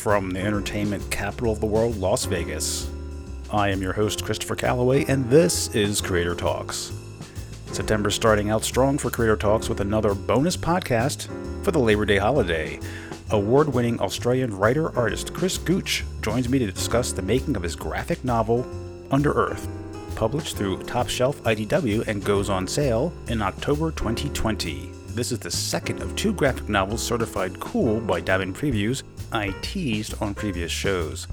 from the entertainment capital of the world, Las Vegas. I am your host, Christopher Calloway, and this is Creator Talks. September's starting out strong for Creator Talks with another bonus podcast for the Labor Day holiday. Award-winning Australian writer-artist Chris Gooch joins me to discuss the making of his graphic novel, Under Earth, published through Top Shelf IDW and goes on sale in October 2020. This is the second of two graphic novels certified cool by Diamond Previews I teased on previous shows.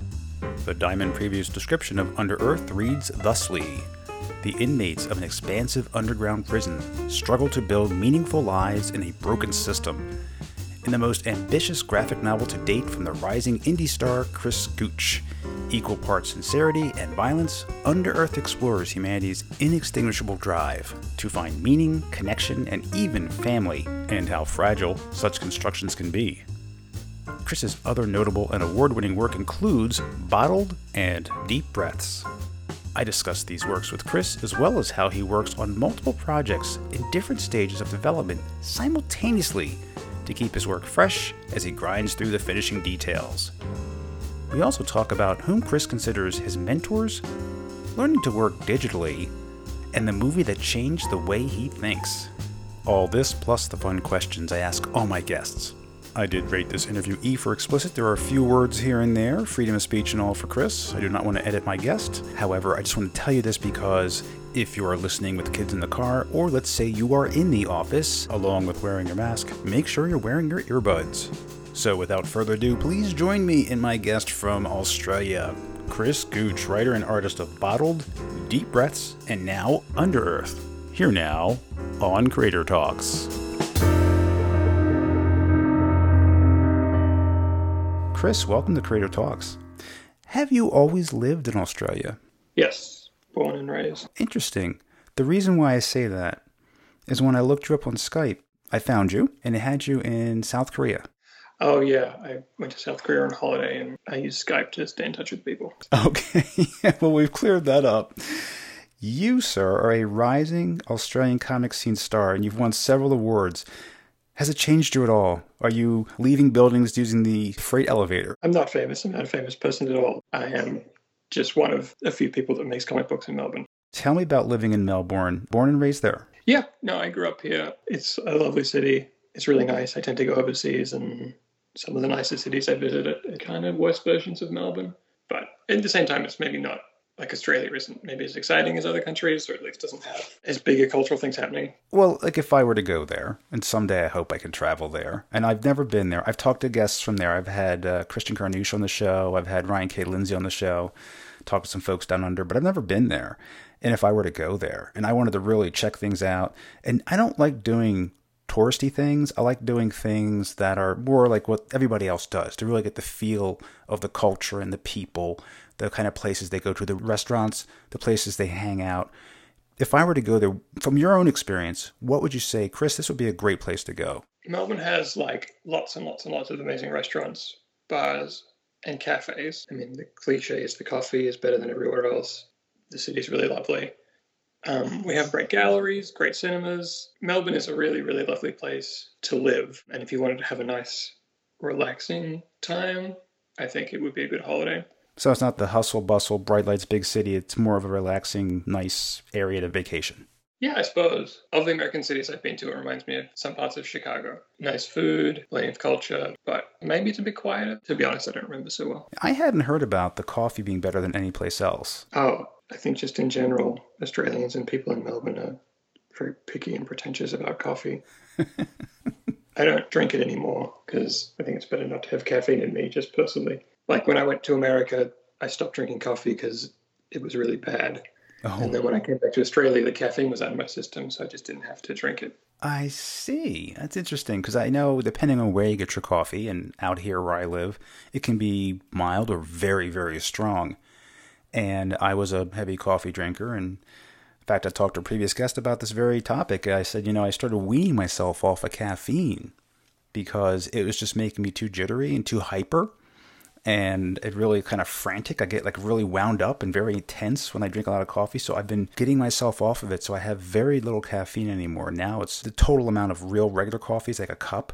The Diamond Previews description of Under Earth reads thusly: the inmates of an expansive underground prison struggle to build meaningful lives in a broken system. In the most ambitious graphic novel to date from the rising indie star Chris Gooch, equal parts sincerity and violence, Under Earth explores humanity's inextinguishable drive to find meaning, connection, and even family, and how fragile such constructions can be. Chris's other notable and award-winning work includes Bottled and Deep Breaths. I discuss these works with Chris, as well as how he works on multiple projects in different stages of development simultaneously to keep his work fresh as he grinds through the finishing details. We also talk about whom Chris considers his mentors, learning to work digitally, and the movie that changed the way he thinks. All this plus the fun questions I ask all my guests. I did rate this interview E for explicit. There are a few words here and there, freedom of speech and all for Chris. I do not want to edit my guest. However, I just want to tell you this because if you are listening with kids in the car, or let's say you are in the office, along with wearing your mask, make sure you're wearing your earbuds. So without further ado, please join me in my guest from Australia, Chris Gooch, writer and artist of Bottled, Deep Breaths, and now Under Earth. Here now on Creator Talks. Chris, welcome to Creator Talks. Have you always lived in Australia? Yes, born and raised. Interesting. The reason why I say that is when I looked you up on Skype, I found you, and it had you in South Korea. Oh, yeah. I went to South Korea on holiday, and I use Skype to stay in touch with people. Okay. Well, we've cleared that up. You, sir, are a rising Australian comic scene star, and you've won several awards. Has it changed you at all? Are you leaving buildings using the freight elevator? I'm not famous. I'm not a famous person at all. I am just one of a few people that makes comic books in Melbourne. Tell me about living in Melbourne. Born and raised there? Yeah. No, I grew up here. It's a lovely city. It's really nice. I tend to go overseas, and some of the nicer cities I visited are kind of worse versions of Melbourne. But at the same time, it's maybe not like Australia isn't maybe as exciting as other countries, or at least doesn't have as big a cultural things happening. Well, like if I were to go there, and someday I hope I can travel there, and I've never been there. I've talked to guests from there. I've had Christian Carnouch on the show. I've had Ryan K. Lindsay on the show. Talked to some folks down under, but I've never been there. And if I were to go there, and I wanted to really check things out, and I don't like doing touristy things. I like doing things that are more like what everybody else does to really get the feel of the culture and the people, the kind of places they go to, the restaurants, the places they hang out. If I were to go there, from your own experience, what would you say, Chris, this would be a great place to go? Melbourne has like lots and lots and lots of amazing restaurants, bars, and cafes. I mean, the cliche is the coffee is better than everywhere else. The city's really lovely. We have great galleries, great cinemas. Melbourne is a really, really lovely place to live. And if you wanted to have a nice, relaxing time, I think it would be a good holiday. So it's not the hustle, bustle, bright lights, big city. It's more of a relaxing, nice area to vacation. Yeah, I suppose. Of the American cities I've been to, it reminds me of some parts of Chicago. Nice food, plenty of culture, but maybe it's a bit quieter. To be honest, I don't remember so well. I hadn't heard about the coffee being better than any place else. Oh, I think just in general, Australians and people in Melbourne are very picky and pretentious about coffee. I don't drink it anymore because I think it's better not to have caffeine in me, just personally. Like when I went to America, I stopped drinking coffee because it was really bad. Oh. And then when I came back to Australia, the caffeine was out of my system, so I just didn't have to drink it. I see. That's interesting because I know depending on where you get your coffee, and out here where I live, it can be mild or very, very strong. And I was a heavy coffee drinker. And in fact, I talked to a previous guest about this very topic. I said, you know, I started weaning myself off of caffeine because it was just making me too jittery and too hyper. And it really kind of frantic. I get like really wound up and very tense when I drink a lot of coffee. So I've been getting myself off of it. So I have very little caffeine anymore. Now it's the total amount of real regular coffee is like a cup.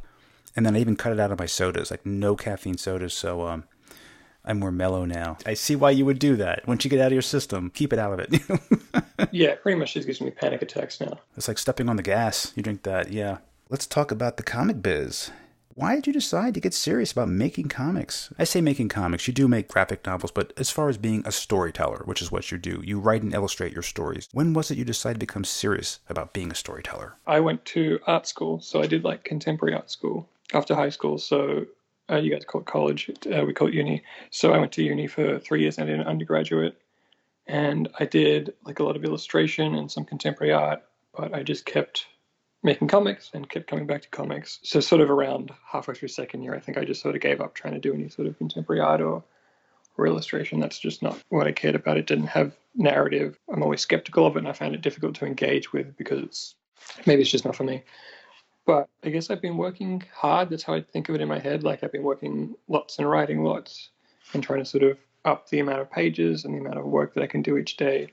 And then I even cut it out of my sodas, like no caffeine sodas. So I'm more mellow now. I see why you would do that. Once you get out of your system, keep it out of it. Yeah, pretty much just gives me panic attacks now. It's like stepping on the gas. You drink that, yeah. Let's talk about the comic biz. Why did you decide to get serious about making comics? I say making comics. You do make graphic novels, but as far as being a storyteller, which is what you do, you write and illustrate your stories. When was it you decided to become serious about being a storyteller? I went to art school, so I did like contemporary art school after high school, so... you guys call it college, we call it uni. So I went to uni for 3 years and I did an undergraduate. And I did like a lot of illustration and some contemporary art, but I just kept making comics and kept coming back to comics. So sort of around halfway through second year, I think I just sort of gave up trying to do any sort of contemporary art or illustration. That's just not what I cared about. It didn't have narrative. I'm always skeptical of it and I found it difficult to engage with because maybe it's just not for me. But I guess I've been working hard. That's how I think of it in my head. Like I've been working lots and writing lots and trying to sort of up the amount of pages and the amount of work that I can do each day.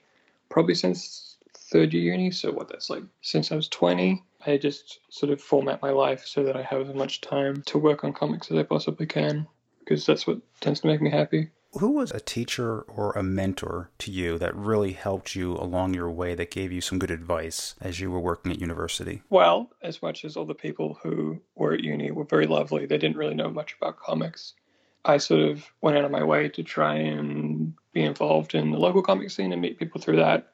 Probably since third year uni. So what that's like since I was 20, I just sort of format my life so that I have as much time to work on comics as I possibly can because that's what tends to make me happy. Who was a teacher or a mentor to you that really helped you along your way, that gave you some good advice as you were working at university? Well, as much as all the people who were at uni were very lovely, they didn't really know much about comics. I sort of went out of my way to try and be involved in the local comic scene and meet people through that.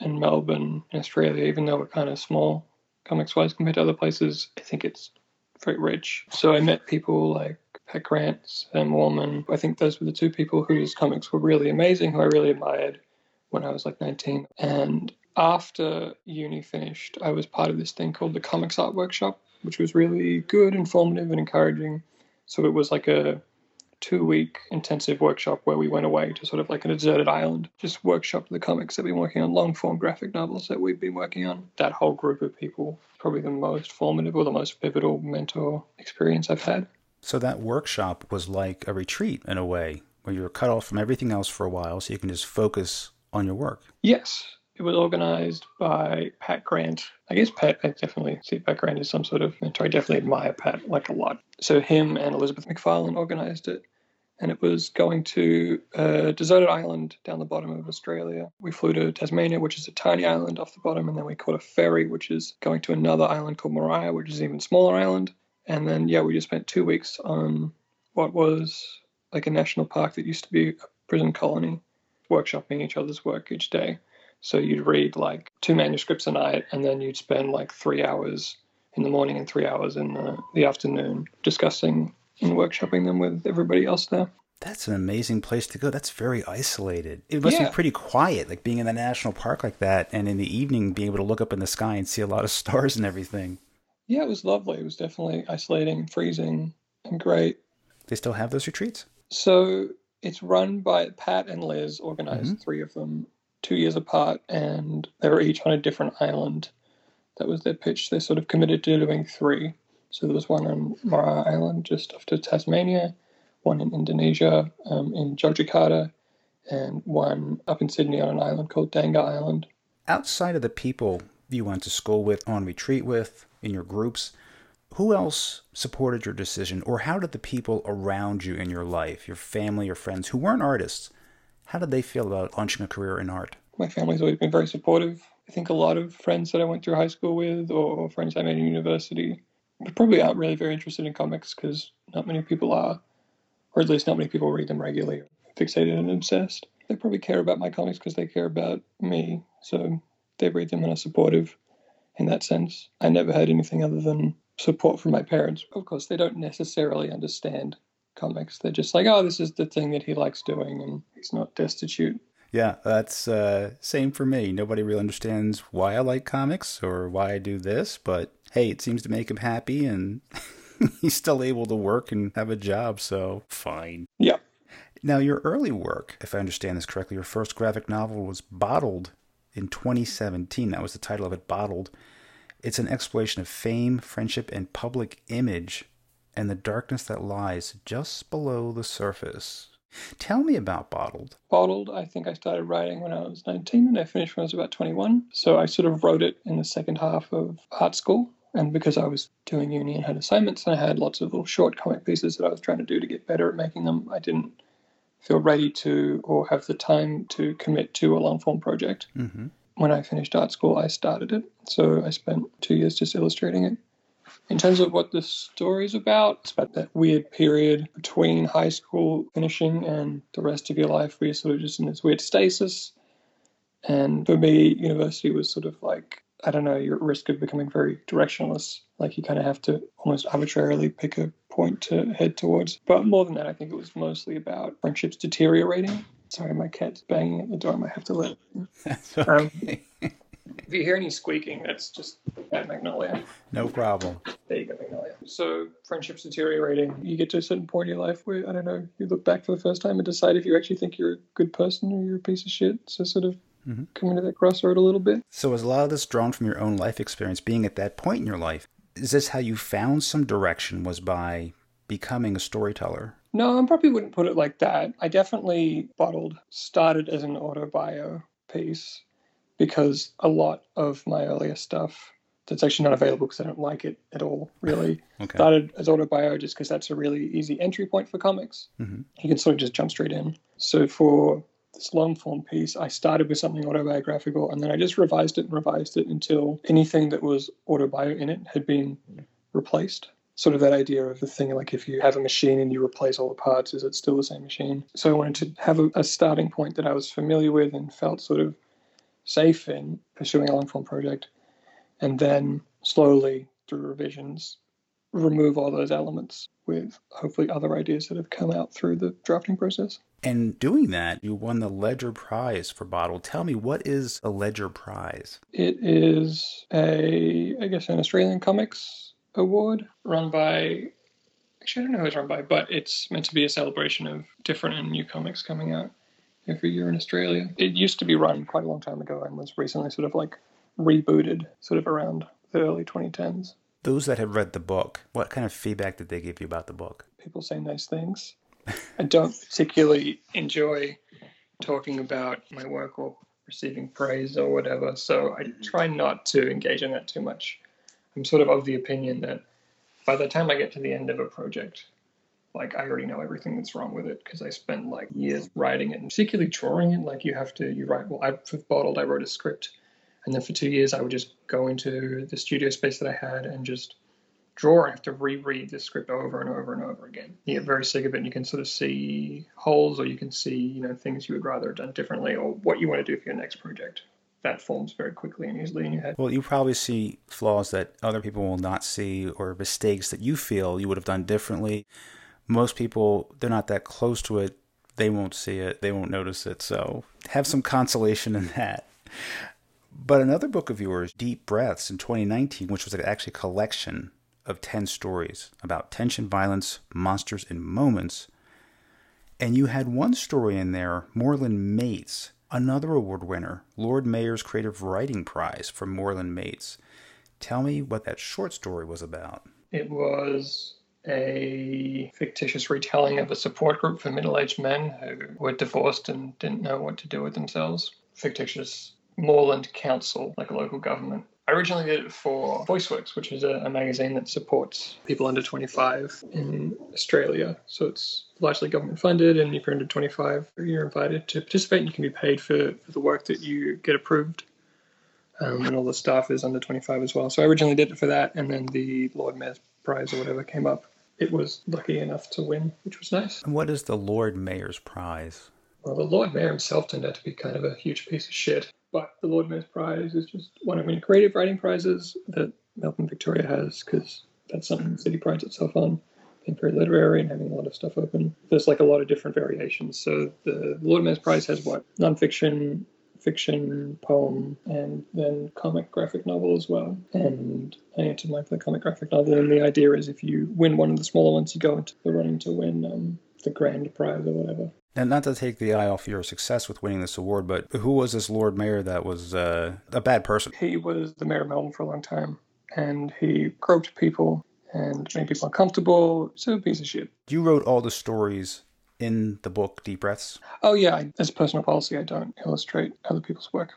In Melbourne, Australia, even though we're kind of small comics-wise compared to other places, I think it's very rich. So I met people like Pat Grant and Warman. I think those were the two people whose comics were really amazing, who I really admired when I was like 19. And after uni finished, I was part of this thing called the Comics Art Workshop, which was really good, informative and encouraging. So it was like a 2-week intensive workshop where we went away to sort of like a deserted island, just workshop the comics that we've been working on, long form graphic novels that we've been working on. That whole group of people, probably the most formative or the most pivotal mentor experience I've had. So that workshop was like a retreat in a way, where you were cut off from everything else for a while so you can just focus on your work. Yes. It was organized by Pat Grant. I guess Pat, I definitely see Pat Grant as some sort of mentor. I definitely admire Pat like a lot. So him and Elizabeth McFarlane organized it. And it was going to a deserted island down the bottom of Australia. We flew to Tasmania, which is a tiny island off the bottom. And then we caught a ferry, which is going to another island called Moriah, which is an even smaller island. And then, yeah, we just spent 2 weeks on what was like a national park that used to be a prison colony, workshopping each other's work each day. So you'd read like 2 manuscripts a night, and then you'd spend like 3 hours in the morning and 3 hours in the afternoon discussing and workshopping them with everybody else there. That's an amazing place to go. That's very isolated. It must be pretty quiet, like being in a national park like that, and in the evening being able to look up in the sky and see a lot of stars and everything. Yeah, it was lovely. It was definitely isolating and freezing and great. They still have those retreats? So it's run by Pat and Liz, organized 3 of them 2 years apart, and they were each on a different island. That was their pitch. They sort of committed to doing 3. So there was one on Moriah Island just off to Tasmania, one in Indonesia, in Jogjakarta, and one up in Sydney on an island called Danga Island. Outside of the people you went to school with, on retreat with, in your groups, who else supported your decision, or how did the people around you in your life, your family, your friends who weren't artists, how did they feel about launching a career in art? My family's always been very supportive. I think a lot of friends that I went through high school with or friends I made in university probably aren't really very interested in comics because not many people are, or at least not many people read them regularly, fixated and obsessed. They probably care about my comics because they care about me, so they read them and are supportive. In that sense, I never had anything other than support from my parents. Of course, they don't necessarily understand comics. They're just like, oh, this is the thing that he likes doing and he's not destitute. Yeah, that's same for me. Nobody really understands why I like comics or why I do this, but hey, it seems to make him happy and he's still able to work and have a job, so fine. Yeah. Now, your early work, if I understand this correctly, your first graphic novel was Bottled. In 2017, that was the title of it, Bottled. It's an exploration of fame, friendship, and public image, and the darkness that lies just below the surface. Tell me about Bottled. Bottled, I think I started writing when I was 19, and I finished when I was about 21. So I sort of wrote it in the second half of art school, and because I was doing uni and had assignments, and I had lots of little short comic pieces that I was trying to do to get better at making them, I didn't feel ready to or have the time to commit to a long-form project. Mm-hmm. When I finished art school, I started it. So I spent 2 years just illustrating it. In terms of what the story's about, it's about that weird period between high school finishing and the rest of your life where you're sort of just in this weird stasis. And for me, university was sort of like, I don't know, you're at risk of becoming very directionless. Like you kind of have to almost arbitrarily pick a point to head towards. But more than that, I think it was mostly about friendships deteriorating. Sorry, my cat's banging at the door. I might have to let it in. That's okay. If you hear any squeaking, that's just that Magnolia. No problem. There you go, Magnolia. So friendships deteriorating. You get to a certain point in your life where, I don't know, you look back for the first time and decide if you actually think you're a good person or you're a piece of shit. So sort of coming to that crossroad a little bit. So is a lot of this drawn from your own life experience, being at that point in your life? Is this how you found some direction, was by becoming a storyteller? No, I probably wouldn't put it like that. I definitely started as an autobio piece, because a lot of my earlier stuff that's actually not available because I don't like it at all, really. Okay. Started as autobio just because that's a really easy entry point for comics. Mm-hmm. You can sort of just jump straight in. So for this long-form piece, I started with something autobiographical, and then I just revised it until anything that was autobio in it had been replaced. Sort of that idea of the thing, like if you have a machine and you replace all the parts, is it still the same machine? So I wanted to have a starting point that I was familiar with and felt sort of safe in pursuing a long-form project, and then slowly, through revisions, remove all those elements with hopefully other ideas that have come out through the drafting process. And doing that, you won the Ledger Prize for Bottled. Tell me, what is a Ledger Prize? It is an Australian comics award run by, actually I don't know who it's run by, but it's meant to be a celebration of different and new comics coming out every year in Australia. It used to be run quite a long time ago and was recently sort of like rebooted sort of around the early 2010s. Those that have read the book, what kind of feedback did they give you about the book? People say nice things. I don't particularly enjoy talking about my work or receiving praise or whatever, so I try not to engage in that too much. I'm sort of the opinion that by the time I get to the end of a project, like I already know everything that's wrong with it because I spent like years writing it and particularly drawing it. Like for Bottled, I wrote a script, and then for 2 years I would just go into the studio space that I had and just draw. I have to reread the script over and over and over again. You get very sick of it, and you can sort of see holes, or you can see, things you would rather have done differently, or what you want to do for your next project. That forms very quickly and easily in your head. Well, you probably see flaws that other people will not see, or mistakes that you feel you would have done differently. Most people, they're not that close to it. They won't see it. They won't notice it. So have some consolation in that. But another book of yours, Deep Breaths, in 2019, which was actually a collection of 10 stories about tension, violence, monsters, and moments. And you had one story in there, Moreland Mates, another award winner, Lord Mayor's Creative Writing Prize for Moreland Mates. Tell me what that short story was about. It was a fictitious retelling of a support group for middle-aged men who were divorced and didn't know what to do with themselves. Fictitious Moreland Council, like a local government. I originally did it for VoiceWorks, which is a magazine that supports people under 25 in Australia. So it's largely government funded, and if you're under 25, you're invited to participate, and you can be paid for the work that you get approved. And all the staff is under 25 as well. So I originally did it for that, and then the Lord Mayor's Prize or whatever came up. It was lucky enough to win, which was nice. And what is the Lord Mayor's Prize? Well, the Lord Mayor himself turned out to be kind of a huge piece of shit. But the Lord Mayor's Prize is just one of many creative writing prizes that Melbourne, Victoria has, because that's something the city prides itself on, being very literary and having a lot of stuff open. There's like a lot of different variations. So the Lord Mayor's Prize has what? Nonfiction, fiction, poem, and then comic graphic novel as well. And I entered mine for the comic graphic novel, and the idea is if you win one of the smaller ones, you go into the running to win the grand prize or whatever. Now, not to take the eye off your success with winning this award, but who was this Lord Mayor that was a bad person? He was the mayor of Melbourne for a long time, and he groped people and made people uncomfortable. So a piece of shit. You wrote all the stories in the book, Deep Breaths? Oh, yeah. As a personal policy, I don't illustrate other people's work.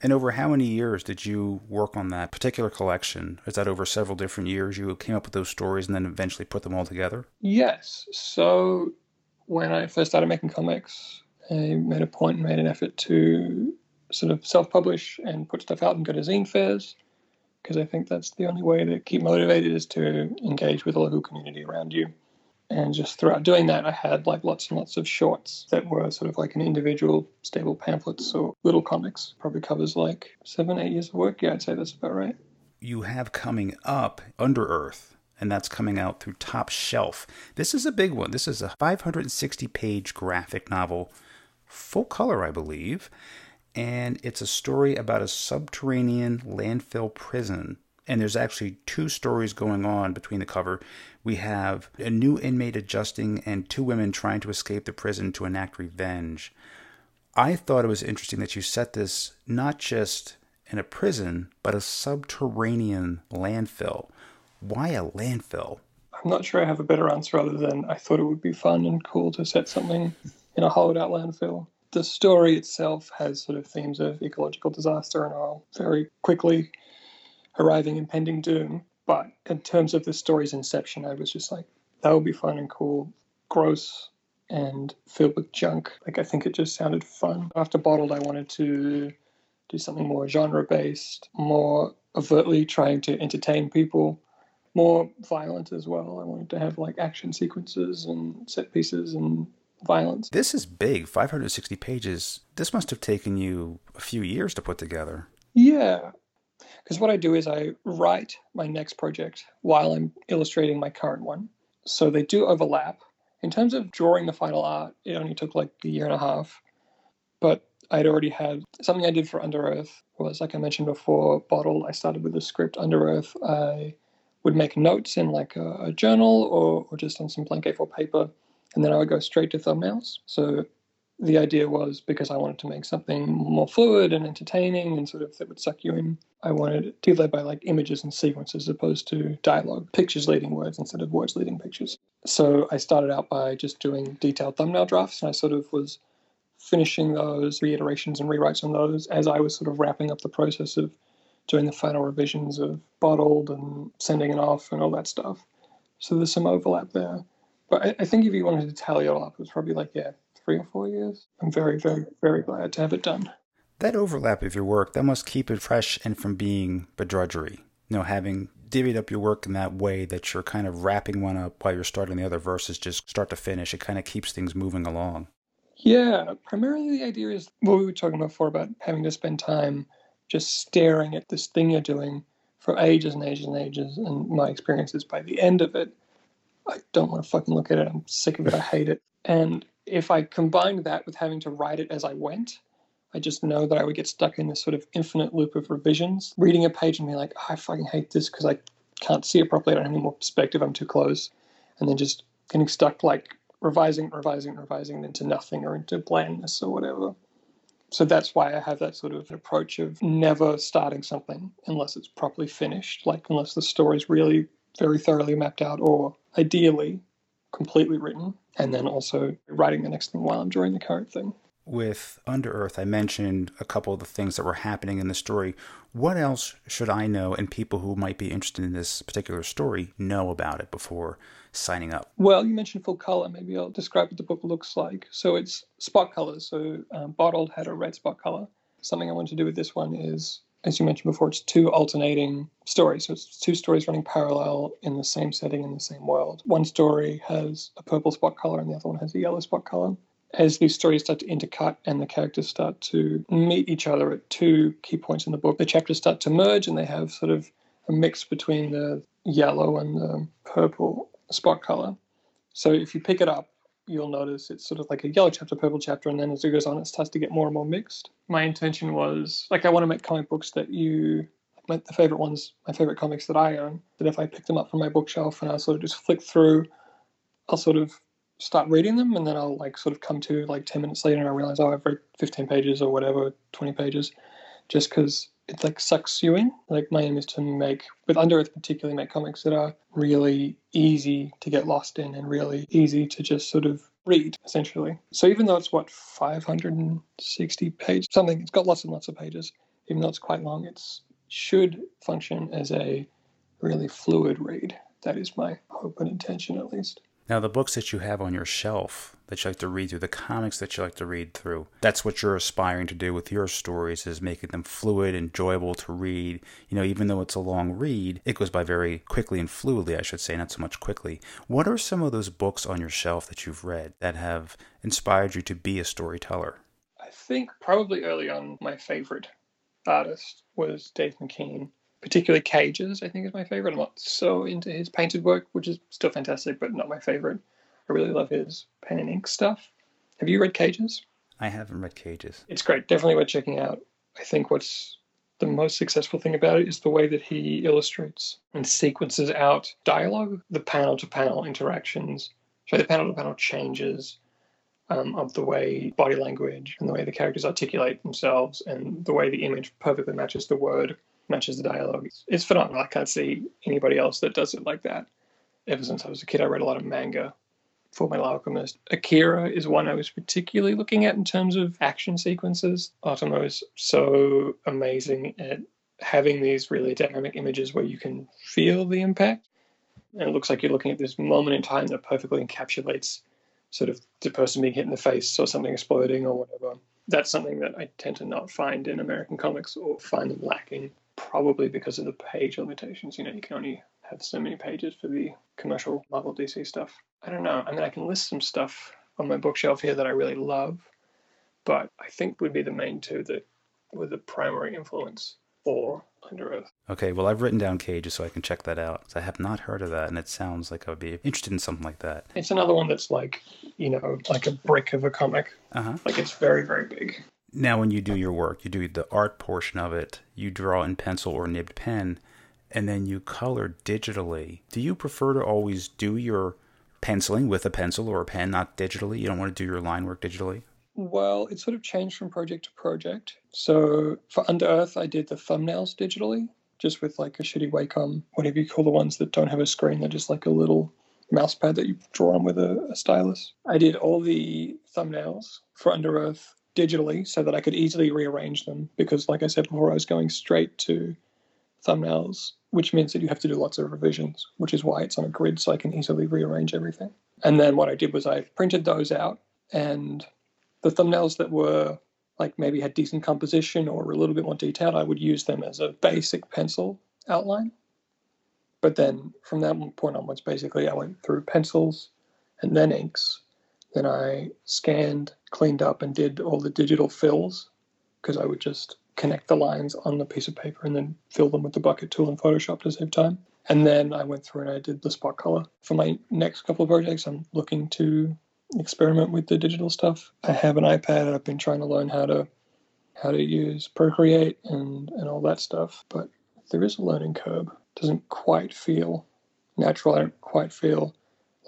And over how many years did you work on that particular collection? Is that over several different years you came up with those stories and then eventually put them all together? Yes. So when I first started making comics, I made a point and made an effort to sort of self-publish and put stuff out and go to zine fairs, because I think that's the only way to keep motivated, is to engage with a local community around you. And just throughout doing that, I had like lots and lots of shorts that were sort of like an individual stable pamphlets or little comics. Probably covers like 7-8 years of work. Yeah, I'd say that's about right. You have coming up Under Earth, and that's coming out through Top Shelf. This is a big one. This is a 560-page graphic novel, full color, I believe. And it's a story about a subterranean landfill prison. And there's actually two stories going on between the cover. We have a new inmate adjusting and two women trying to escape the prison to enact revenge. I thought it was interesting that you set this not just in a prison, but a subterranean landfill. Why a landfill? I'm not sure I have a better answer other than I thought it would be fun and cool to set something in a hollowed-out landfill. The story itself has sort of themes of ecological disaster and all very quickly arriving impending doom. But in terms of the story's inception, I was just like, that would be fun and cool, gross and filled with junk. Like, I think it just sounded fun. After Bottled, I wanted to do something more genre-based, more overtly trying to entertain people, more violent as well. I wanted to have like action sequences and set pieces and violence. This is big, 560 pages. This must have taken you a few years to put together. Yeah, because what I do is I write my next project while I'm illustrating my current one. So they do overlap. In terms of drawing the final art, it only took like a year and a half. But I'd already had something I did for Under Earth was, like I mentioned before, Bottled, I started with the script. Under Earth, I would make notes in like a journal or just on some blank A4 paper. And then I would go straight to thumbnails. So the idea was, because I wanted to make something more fluid and entertaining and sort of that would suck you in, I wanted it to be led by like images and sequences as opposed to dialogue, pictures leading words instead of words leading pictures. So I started out by just doing detailed thumbnail drafts, and I sort of was finishing those reiterations and rewrites on those as I was sort of wrapping up the process of doing the final revisions of Bottled and sending it off and all that stuff. So there's some overlap there. But I think if you wanted to tally it all up, it was probably like, 3 or 4 years. I'm very, very, very glad to have it done. That overlap of your work, that must keep it fresh and from being bedrudgery. You know, having divvied up your work in that way that you're kind of wrapping one up while you're starting the other versus just start to finish. It kind of keeps things moving along. Yeah, primarily the idea is what we were talking about before about having to spend time just staring at this thing you're doing for ages and ages and ages. And my experience is by the end of it, I don't want to fucking look at it. I'm sick of it. I hate it. And if I combined that with having to write it as I went, I just know that I would get stuck in this sort of infinite loop of revisions, reading a page and being like, I fucking hate this because I can't see it properly. I don't have any more perspective. I'm too close. And then just getting stuck, like revising into nothing or into blandness or whatever. So that's why I have that sort of approach of never starting something unless it's properly finished, like unless the story's really very thoroughly mapped out or ideally completely written, and then also writing the next thing while I'm drawing the current thing. With Under Earth, I mentioned a couple of the things that were happening in the story. What else should I know and people who might be interested in this particular story know about it before signing up? Well, you mentioned full color. Maybe I'll describe what the book looks like. So it's spot colors. So Bottled had a red spot color. Something I wanted to do with this one is, as you mentioned before, it's two alternating stories. So it's two stories running parallel in the same setting, in the same world. One story has a purple spot color and the other one has a yellow spot color. As these stories start to intercut and the characters start to meet each other at two key points in the book, the chapters start to merge and they have sort of a mix between the yellow and the purple spot color. So if you pick it up, you'll notice it's sort of like a yellow chapter, purple chapter, and then as it goes on, it starts to get more and more mixed. My intention was, I want to make comic books that my favorite comics that I own, that if I pick them up from my bookshelf and I sort of just flick through, I'll sort of start reading them, and then I'll sort of come to 10 minutes later and I realize, I've read 15 pages or whatever, 20 pages, just because it sucks you in. My aim is to make, with Under Earth particularly, make comics that are really easy to get lost in and really easy to just sort of read, essentially. So even though it's 560 pages, something, it's got lots and lots of pages, even though it's quite long, it should function as a really fluid read. That is my hope and intention, at least. Now, the books that you have on your shelf that you like to read through, the comics that you like to read through, that's what you're aspiring to do with your stories, is making them fluid, enjoyable to read. You know, even though it's a long read, it goes by very quickly and fluidly, I should say, not so much quickly. What are some of those books on your shelf that you've read that have inspired you to be a storyteller? I think probably early on my favorite artist was Dave McKean. Particularly Cages, I think, is my favorite. I'm not so into his painted work, which is still fantastic, but not my favorite. I really love his pen and ink stuff. Have you read Cages? I haven't read Cages. It's great. Definitely worth checking out. I think what's the most successful thing about it is the way that he illustrates and sequences out dialogue, the panel-to-panel interactions, so the panel-to-panel changes of the way body language and the way the characters articulate themselves and the way the image perfectly matches the word, matches the dialogue. It's phenomenal. I can't see anybody else that does it like that. Ever since I was a kid, I read a lot of manga. Full Metal Alchemist. Akira is one I was particularly looking at in terms of action sequences. Otomo is so amazing at having these really dynamic images where you can feel the impact. And it looks like you're looking at this moment in time that perfectly encapsulates sort of the person being hit in the face or something exploding or whatever. That's something that I tend to not find in American comics, or find them lacking. Probably because of the page limitations. You know, you can only have so many pages for the commercial Marvel DC stuff. I don't know. I mean, I can list some stuff on my bookshelf here that I really love, but I think would be the main two that were the primary influence, or Under Earth. Okay, well, I've written down Cages so I can check that out. I have not heard of that, and it sounds like I would be interested in something like that. It's another one that's like, you know, like a brick of a comic. Uh-huh. Like, it's very, very big. Now, when you do your work, you do the art portion of it, you draw in pencil or nibbed pen, and then you color digitally. Do you prefer to always do your penciling with a pencil or a pen, not digitally? You don't want to do your line work digitally? Well, it sort of changed from project to project. So for Under Earth, I did the thumbnails digitally, just with like a shitty Wacom, whatever you call the ones that don't have a screen. They're just like a little mouse pad that you draw on with a stylus. I did all the thumbnails for Under Earth digitally so that I could easily rearrange them, because like I said before, I was going straight to thumbnails, which means that you have to do lots of revisions, which is why it's on a grid, so I can easily rearrange everything. And then what I did was I printed those out, and the thumbnails that were like maybe had decent composition or were a little bit more detailed, I would use them as a basic pencil outline. But then from that point onwards, basically I went through pencils and then inks. Then I scanned, cleaned up, and did all the digital fills, because I would just connect the lines on the piece of paper and then fill them with the bucket tool in Photoshop to save time. And then I went through and I did the spot color. For my next couple of projects, I'm looking to experiment with the digital stuff. I have an iPad. I've been trying to learn how to use Procreate and all that stuff. But there is a learning curve. It doesn't quite feel natural. I don't quite feel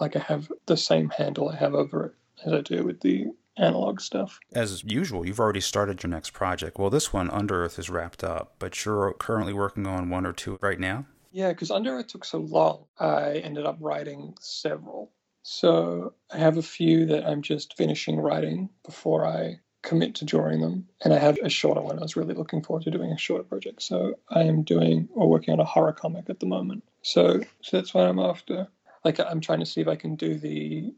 like I have the same handle I have over it as I do with the analog stuff. As usual, you've already started your next project. Well, this one, Under Earth, is wrapped up, but you're currently working on one or two right now? Yeah, because Under Earth took so long, I ended up writing several. So I have a few that I'm just finishing writing before I commit to drawing them. And I have a shorter one. I was really looking forward to doing a shorter project. So I am doing or working on a horror comic at the moment. So that's what I'm after. Like, I'm trying to see if I can do the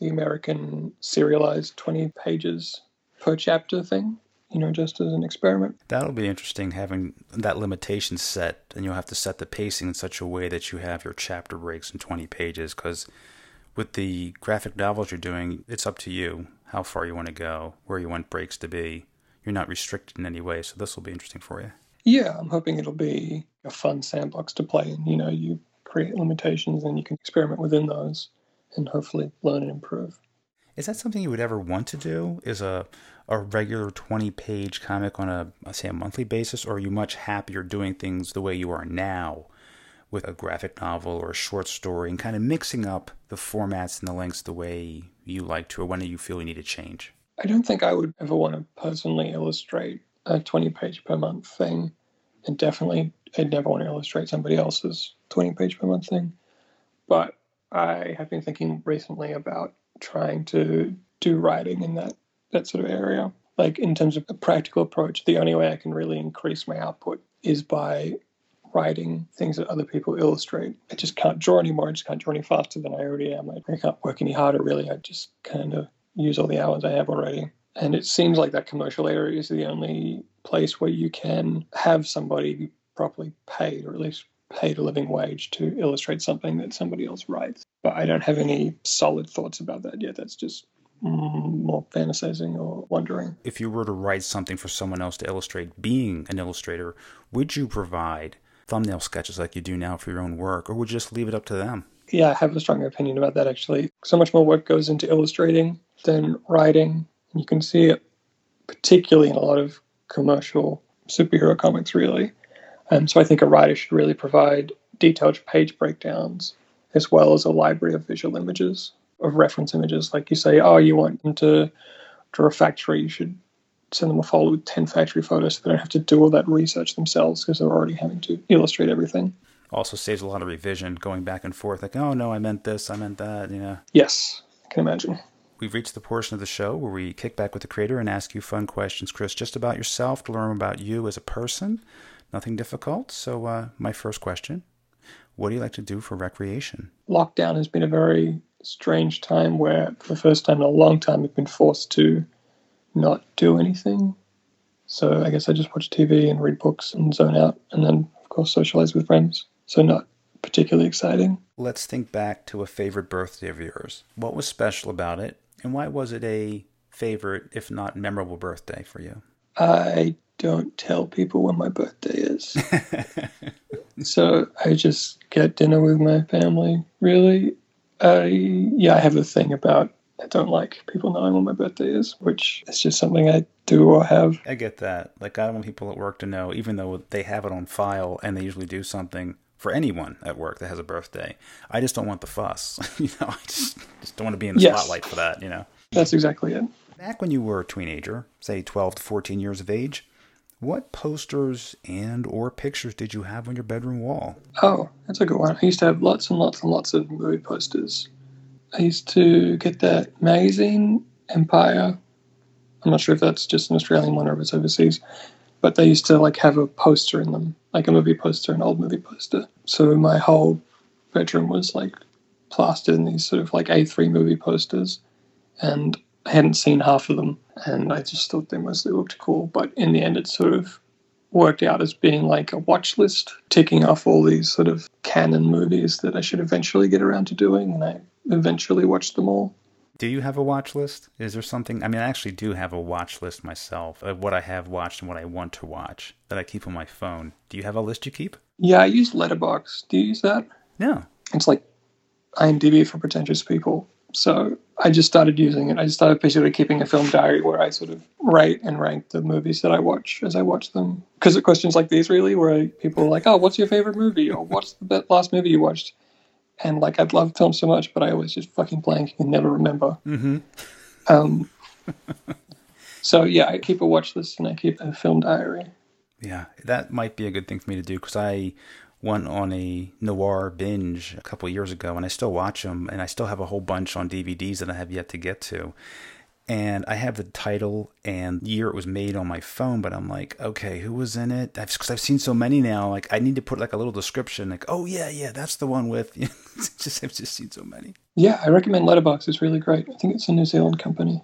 American serialized 20 pages per chapter thing, you know, just as an experiment. That'll be interesting, having that limitation set, and you'll have to set the pacing in such a way that you have your chapter breaks in 20 pages, because with the graphic novels you're doing, it's up to you how far you want to go, where you want breaks to be. You're not restricted in any way, so this will be interesting for you. Yeah, I'm hoping it'll be a fun sandbox to play in. You know, you create limitations and you can experiment within those and hopefully learn and improve. Is that something you would ever want to do, is a regular 20-page comic on a monthly basis, or are you much happier doing things the way you are now with a graphic novel or a short story and kind of mixing up the formats and the lengths the way you like to, or when do you feel you need to change? I don't think I would ever want to personally illustrate a 20-page per month thing, and definitely I'd never want to illustrate somebody else's 20-page per month thing. But I have been thinking recently about trying to do writing in that sort of area. Like, in terms of a practical approach, the only way I can really increase my output is by writing things that other people illustrate. I just can't draw anymore. I just can't draw any faster than I already am. I can't work any harder, really. I just kind of use all the hours I have already. And it seems like that commercial area is the only place where you can have somebody be properly paid, or at least paid a living wage, to illustrate something that somebody else writes. But I don't have any solid thoughts about that yet. That's just more fantasizing or wondering. If you were to write something for someone else to illustrate, being an illustrator, would you provide thumbnail sketches like you do now for your own work, or would you just leave it up to them? Yeah, I have a strong opinion about that, actually. So much more work goes into illustrating than writing. You can see it particularly in a lot of commercial superhero comics, really. So I think a writer should really provide detailed page breakdowns, as well as a library of visual images, of reference images. Like you say, oh, you want them to draw a factory, you should send them a folder with 10 factory photos so they don't have to do all that research themselves, because they're already having to illustrate everything. Also saves a lot of revision, going back and forth, like, oh, no, I meant this, I meant that, you know. Yes, I can imagine. We've reached the portion of the show where we kick back with the creator and ask you fun questions, Chris, just about yourself, to learn about you as a person. Nothing difficult. So my first question, what do you like to do for recreation? Lockdown has been a very strange time where, for the first time in a long time, I've been forced to not do anything. So I guess I just watch TV and read books and zone out, and then, of course, socialize with friends. So not particularly exciting. Let's think back to a favorite birthday of yours. What was special about it? And why was it a favorite, if not memorable, birthday for you? I don't tell people when my birthday is. So I just get dinner with my family, really. I have a thing about I don't like people knowing when my birthday is, which is just something I do or have. I get that. Like, I don't want people at work to know, even though they have it on file and they usually do something for anyone at work that has a birthday. I just don't want the fuss. I just don't want to be in the spotlight for that, That's exactly it. Back when you were a teenager, say 12 to 14 years of age, what posters and or pictures did you have on your bedroom wall? Oh, that's a good one. I used to have lots and lots and lots of movie posters. I used to get that magazine, Empire. I'm not sure if that's just an Australian one or if it's overseas. But they used to have a poster in them, like a movie poster, an old movie poster. So my whole bedroom was plastered in these sort of A3 movie posters. And I hadn't seen half of them, and I just thought they mostly looked cool. But in the end, it sort of worked out as being a watch list, ticking off all these sort of canon movies that I should eventually get around to doing, and I eventually watched them all. Do you have a watch list? Is there something? I mean, I actually do have a watch list myself of what I have watched and what I want to watch that I keep on my phone. Do you have a list you keep? Yeah, I use Letterboxd. Do you use that? No. It's like IMDb for pretentious people. So I just started using it. I just started basically keeping a film diary where I sort of rate and rank the movies that I watch as I watch them. Because of questions like these, really, where people are like, oh, what's your favorite movie? Or what's the last movie you watched? And I'd love film so much, but I always just fucking blank and never remember. Mm-hmm. I keep a watch list and I keep a film diary. Yeah, that might be a good thing for me to do, because I went on a noir binge a couple of years ago, and I still watch them, and I still have a whole bunch on DVDs that I have yet to get to. And I have the title and year it was made on my phone, but I'm like, okay, who was in it? Because I've seen so many now, I need to put a little description, oh, yeah, that's the one with. I've just seen so many. Yeah, I recommend Letterboxd. It's really great. I think it's a New Zealand company.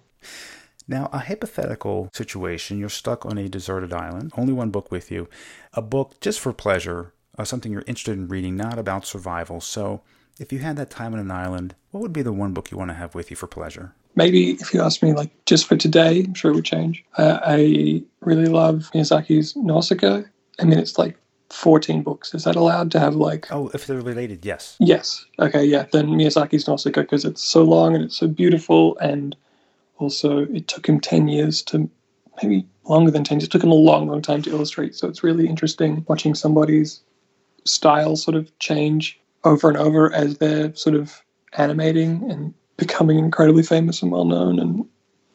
Now, a hypothetical situation, you're stuck on a deserted island, only one book with you, a book just for pleasure, something you're interested in reading, not about survival. So if you had that time on an island, what would be the one book you want to have with you for pleasure? Maybe if you asked me, just for today, I'm sure it would change. I really love Miyazaki's Nausicaa. I mean, it's 14 books. Is that allowed to have Oh, if they're related, yes. Yes. Okay, yeah. Then Miyazaki's Nausicaa, because it's so long and it's so beautiful. And also it took him 10 years to, maybe longer than 10 years. It took him a long, long time to illustrate. So it's really interesting watching somebody's style sort of change over and over as they're sort of animating and becoming incredibly famous and well-known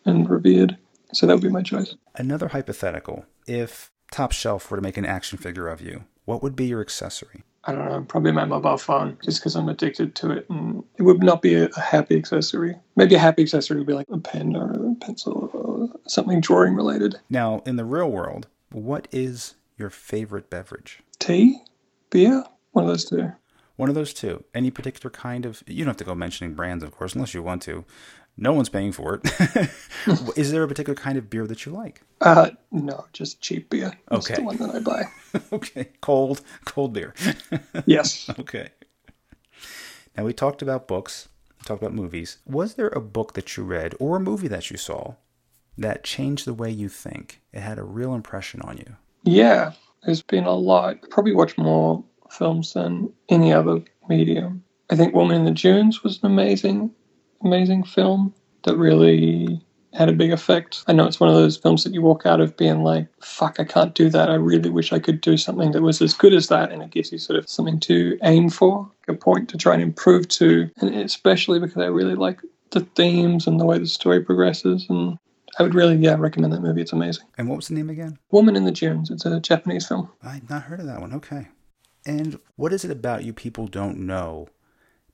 and revered. So that would be my choice. Another hypothetical. If Top Shelf were to make an action figure of you, what would be your accessory? I don't know. Probably my mobile phone, just because I'm addicted to it. And it would not be a happy accessory. Maybe a happy accessory would be a pen or a pencil or something drawing related. Now, in the real world, what is your favorite beverage? Tea? But yeah, one of those two. One of those two. Any particular kind of... You don't have to go mentioning brands, of course, unless you want to. No one's paying for it. Is there a particular kind of beer that you like? No, just cheap beer. That's okay. The one that I buy. Okay. Cold beer. Yes. Okay. Now, we talked about books. We talked about movies. Was there a book that you read or a movie that you saw that changed the way you think? It had a real impression on you? Yeah. There's been a lot. I probably watch more films than any other medium. I think Woman in the Dunes was an amazing film that really had a big effect. I know it's one of those films that you walk out of being like, fuck, I can't do that. I really wish I could do something that was as good as that. And it gives you sort of something to aim for, a point to try and improve to. And especially because I really like the themes and the way the story progresses. And I would really, recommend that movie. It's amazing. And what was the name again? Woman in the Dunes. It's a Japanese film. I'd not heard of that one. Okay. And what is it about you people don't know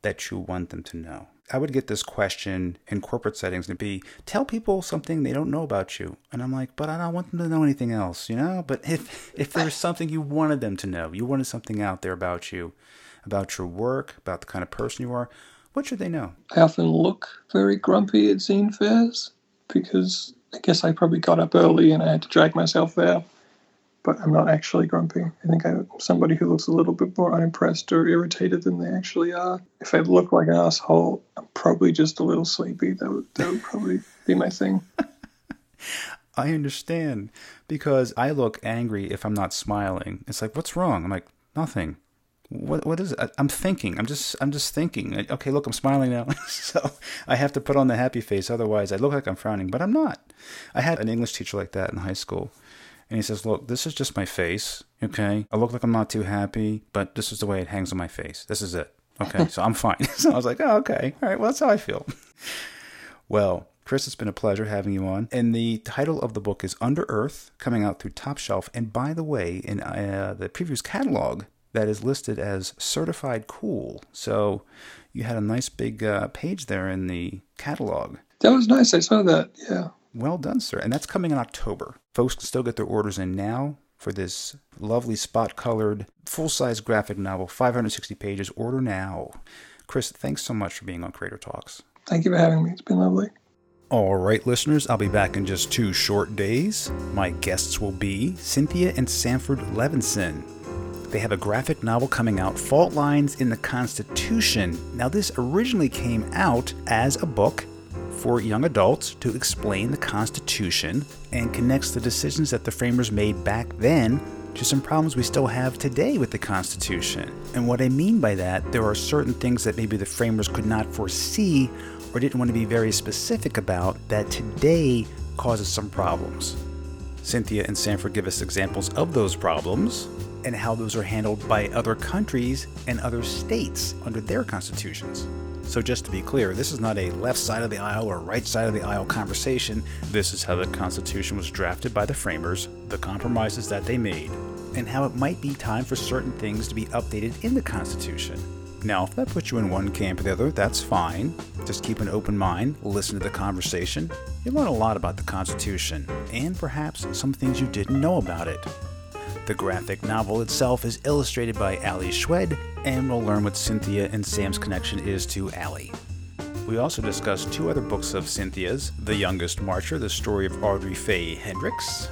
that you want them to know? I would get this question in corporate settings, and it'd be, tell people something they don't know about you. And I'm like, but I don't want them to know anything else, you know? But if there's something you wanted them to know, you wanted something out there about you, about your work, about the kind of person you are, what should they know? I often look very grumpy at zine fairs because I guess I probably got up early and I had to drag myself there. But I'm not actually grumpy. I think I'm somebody who looks a little bit more unimpressed or irritated than they actually are. If I look like an asshole, I'm probably just a little sleepy. That would probably be my thing. I understand. Because I look angry if I'm not smiling. It's like, what's wrong? I'm like, nothing. What is it? I'm thinking. I'm just thinking. Okay, look, I'm smiling now. So I have to put on the happy face. Otherwise, I look like I'm frowning. But I'm not. I had an English teacher like that in high school. And he says, look, this is just my face, okay? I look like I'm not too happy, but this is the way it hangs on my face. This is it, okay? So I'm fine. So I was like, oh, okay. All right, well, that's how I feel. Well, Chris, it's been a pleasure having you on. And the title of the book is Under Earth, coming out through Top Shelf. And by the way, in the Previews catalog, that is listed as Certified Cool. So you had a nice big page there in the catalog. That was nice. I saw that, yeah. Well done, sir. And that's coming in October. Folks can still get their orders in now for this lovely spot-colored, full-size graphic novel, 560 pages. Order now. Chris, thanks so much for being on Creator Talks. Thank you for having me. It's been lovely. All right, listeners, I'll be back in just 2 short days. My guests will be Cynthia and Sanford Levinson. They have a graphic novel coming out, Fault Lines in the Constitution. Now, this originally came out as a book for young adults to explain the Constitution and connects the decisions that the framers made back then to some problems we still have today with the Constitution. And what I mean by that, there are certain things that maybe the framers could not foresee or didn't want to be very specific about that today causes some problems. Cynthia and Sanford give us examples of those problems and how those are handled by other countries and other states under their constitutions. So just to be clear, this is not a left side of the aisle or right side of the aisle conversation. This is how the Constitution was drafted by the framers, the compromises that they made, and how it might be time for certain things to be updated in the Constitution. Now, if that puts you in one camp or the other, that's fine. Just keep an open mind, listen to the conversation. You'll learn a lot about the Constitution, and perhaps some things you didn't know about it. The graphic novel itself is illustrated by Ali Schwed, and we'll learn what Cynthia and Sam's connection is to Ali. We also discussed 2 other books of Cynthia's, The Youngest Marcher, the story of Audrey Faye Hendricks,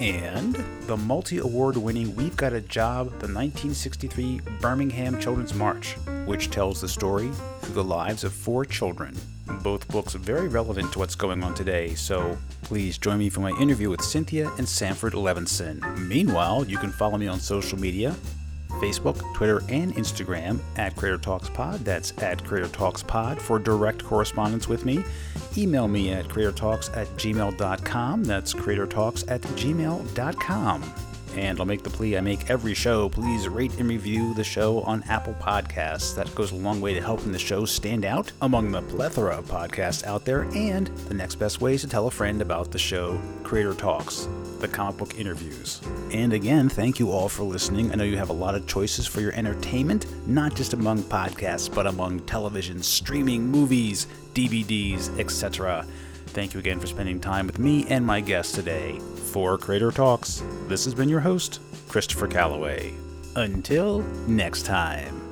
and the multi-award-winning We've Got a Job, the 1963 Birmingham Children's March, which tells the story through the lives of 4 children. Both books are very relevant to what's going on today, so please join me for my interview with Cynthia and Sanford Levinson. Meanwhile, you can follow me on social media, Facebook, Twitter, and Instagram at Creator Talks Pod. That's at Creator Talks Pod for direct correspondence with me. Email me at creatortalks@gmail.com. That's creatortalks@gmail.com. And I'll make the plea I make every show. Please rate and review the show on Apple Podcasts. That goes a long way to helping the show stand out among the plethora of podcasts out there. And the next best way is to tell a friend about the show, Creator Talks, the comic book interviews. And again, thank you all for listening. I know you have a lot of choices for your entertainment, not just among podcasts, but among television, streaming, movies, DVDs, etc. Thank you again for spending time with me and my guests today. For Creator Talks, this has been your host, Christopher Calloway. Until next time.